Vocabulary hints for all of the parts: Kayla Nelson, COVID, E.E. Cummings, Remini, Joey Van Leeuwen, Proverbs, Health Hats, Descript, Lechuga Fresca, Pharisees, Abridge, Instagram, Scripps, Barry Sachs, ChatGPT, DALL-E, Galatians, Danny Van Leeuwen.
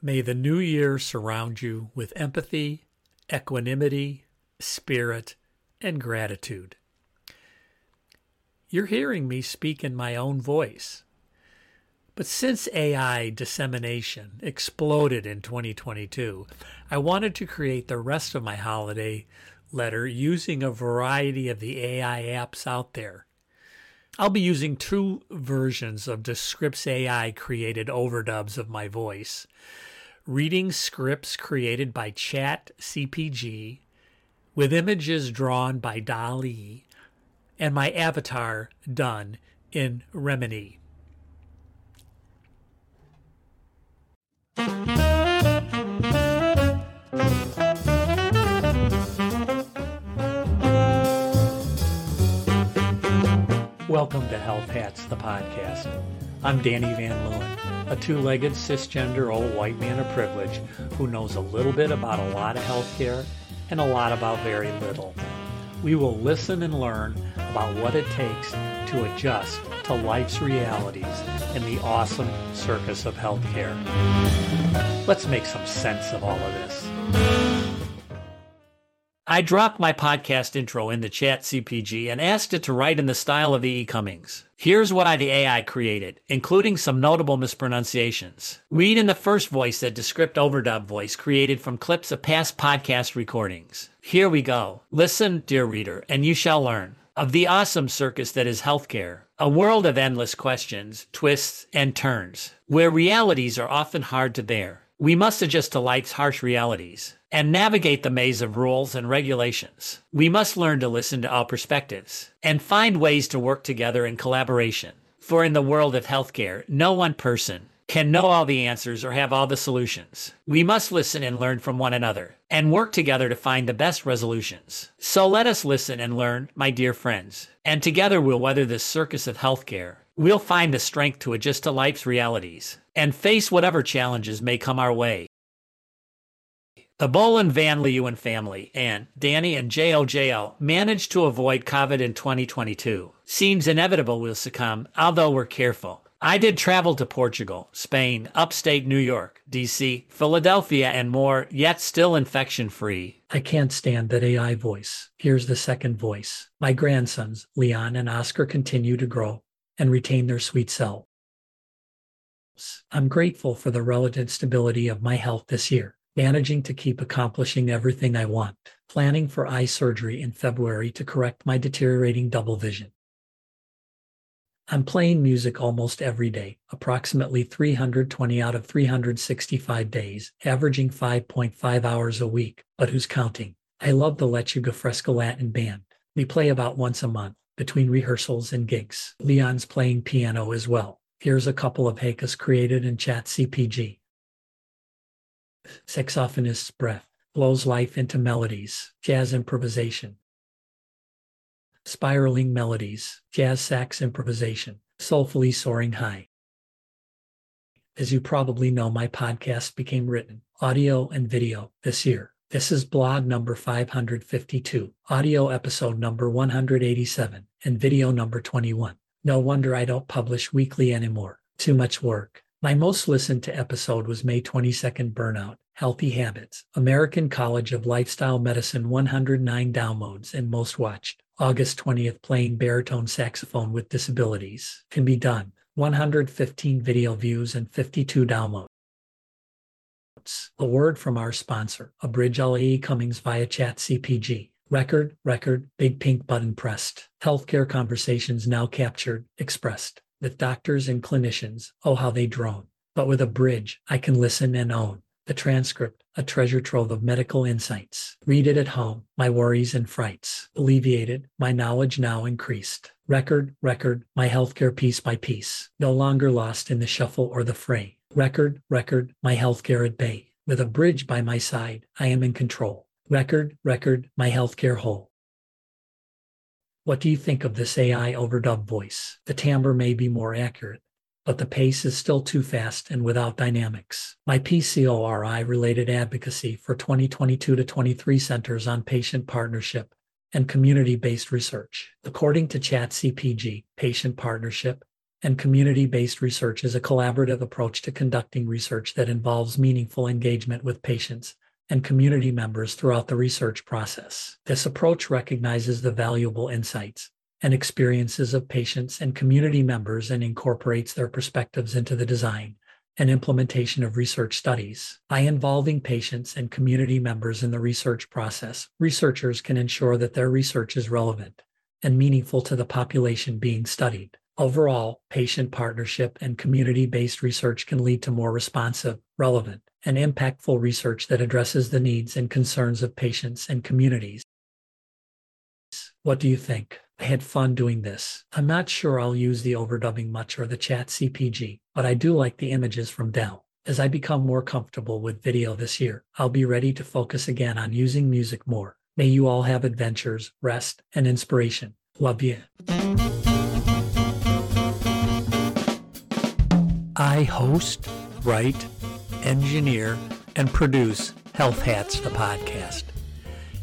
May the new year surround you with empathy, equanimity, spirit, and gratitude. You're hearing me speak in my own voice. But since AI dissemination exploded in 2022, I wanted to create the rest of my holiday letter using a variety of the AI apps out there. I'll be using two versions of the Scripps AI created overdubs of my voice, reading scripts created by ChatGPT with images drawn by DALL-E and my avatar done in Remini. Welcome to Health Hats, the podcast. I'm Danny Van Leeuwen, a two-legged cisgender old white man of privilege who knows a little bit about a lot of healthcare and a lot about very little. We will listen and learn about what it takes to adjust to life's realities in the awesome circus of healthcare. Let's make some sense of all of this. I dropped my podcast intro in the ChatGPT and asked it to write in the style of E.E. Cummings. Here's what the AI created, including some notable mispronunciations. Read in the first voice that Descript overdub voice created from clips of past podcast recordings. Here we go. Listen, dear reader, and you shall learn of the awesome circus that is healthcare, a world of endless questions, twists, and turns, where realities are often hard to bear. We must adjust to life's harsh realities and navigate the maze of rules and regulations. We must learn to listen to all perspectives and find ways to work together in collaboration. For in the world of healthcare, no one person can know all the answers or have all the solutions. We must listen and learn from one another and work together to find the best resolutions. So let us listen and learn, my dear friends, and together we'll weather this circus of healthcare. We'll find the strength to adjust to life's realities and face whatever challenges may come our way. The Bolin Van Leeuwen family and Danny and JLJL managed to avoid COVID in 2022. Seems inevitable we'll succumb, although we're careful. I did travel to Portugal, Spain, upstate New York, D.C., Philadelphia, and more, yet still infection-free. I can't stand that AI voice. Here's the second voice. My grandsons, Leon and Oscar, continue to grow and retain their sweet selves. I'm grateful for the relative stability of my health this year, managing to keep accomplishing everything I want, planning for eye surgery in February to correct my deteriorating double vision. I'm playing music almost every day, approximately 320 out of 365 days, averaging 5.5 hours a week, but who's counting? I love the Lechuga Fresca Latin band. We play about once a month, between rehearsals and gigs. Leon's playing piano as well. Here's a couple of haikus created in ChatGPT. Saxophonist's breath blows life into melodies, jazz improvisation. Spiraling melodies, jazz sax improvisation, soulfully soaring high. As you probably know, my podcast became written, audio, and video this year. This is blog number 552, audio episode number 187, and video number 21. No wonder I don't publish weekly anymore. Too much work. My most listened to episode was May 22nd Burnout, Healthy Habits, American College of Lifestyle Medicine 109 downloads and most watched. August 20th, playing baritone saxophone with disabilities can be done. 115 video views and 52 downloads. A word from our sponsor, Abridge E.E. Cummings via ChatGPT. Record, big pink button pressed. Healthcare conversations now captured, expressed. With doctors and clinicians, oh how they drone. But with Abridge, I can listen and own. The transcript, a treasure trove of medical insights. Read it at home, my worries and frights alleviated, my knowledge now increased. Record, my healthcare piece by piece, no longer lost in the shuffle or the fray. Record, my healthcare at bay. With Abridge by my side, I am in control. Record, my healthcare whole. What do you think of this AI overdub voice? The timbre may be more accurate, but the pace is still too fast and without dynamics. My PCORI-related advocacy for 2022-23 centers on patient partnership and community-based research. According to ChatGPT, patient partnership and community-based research is a collaborative approach to conducting research that involves meaningful engagement with patients and community members throughout the research process. This approach recognizes the valuable insights and experiences of patients and community members and incorporates their perspectives into the design and implementation of research studies. By involving patients and community members in the research process, researchers can ensure that their research is relevant and meaningful to the population being studied. Overall, patient partnership and community-based research can lead to more responsive, relevant, and impactful research that addresses the needs and concerns of patients and communities. What do you think? I had fun doing this. I'm not sure I'll use the overdubbing much or the chat CPG, but I do like the images from DALL-E. As I become more comfortable with video this year, I'll be ready to focus again on using music more. May you all have adventures, rest, and inspiration. Love you. I host, write, engineer, and produce Health Hats, the podcast.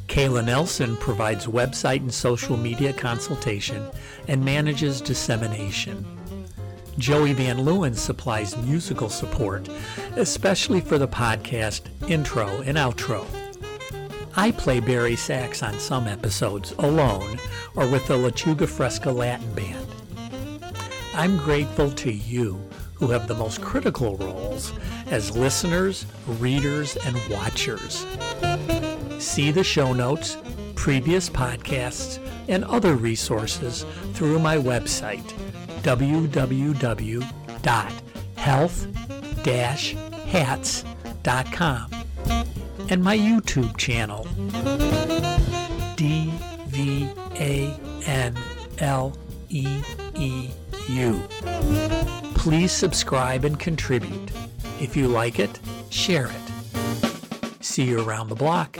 Kayla Nelson provides website and social media consultation and manages dissemination. Joey Van Leeuwen supplies musical support, especially for the podcast intro and outro. I play Barry Sachs on some episodes, alone, or with the Lechuga Fresca Latin Band. I'm grateful to you who have the most critical roles as listeners, readers, and watchers. See the show notes, previous podcasts, and other resources through my website, www.health-hats.com, and my YouTube channel, DVANLEEU. Please subscribe and contribute. If you like it, share it. See you around the block.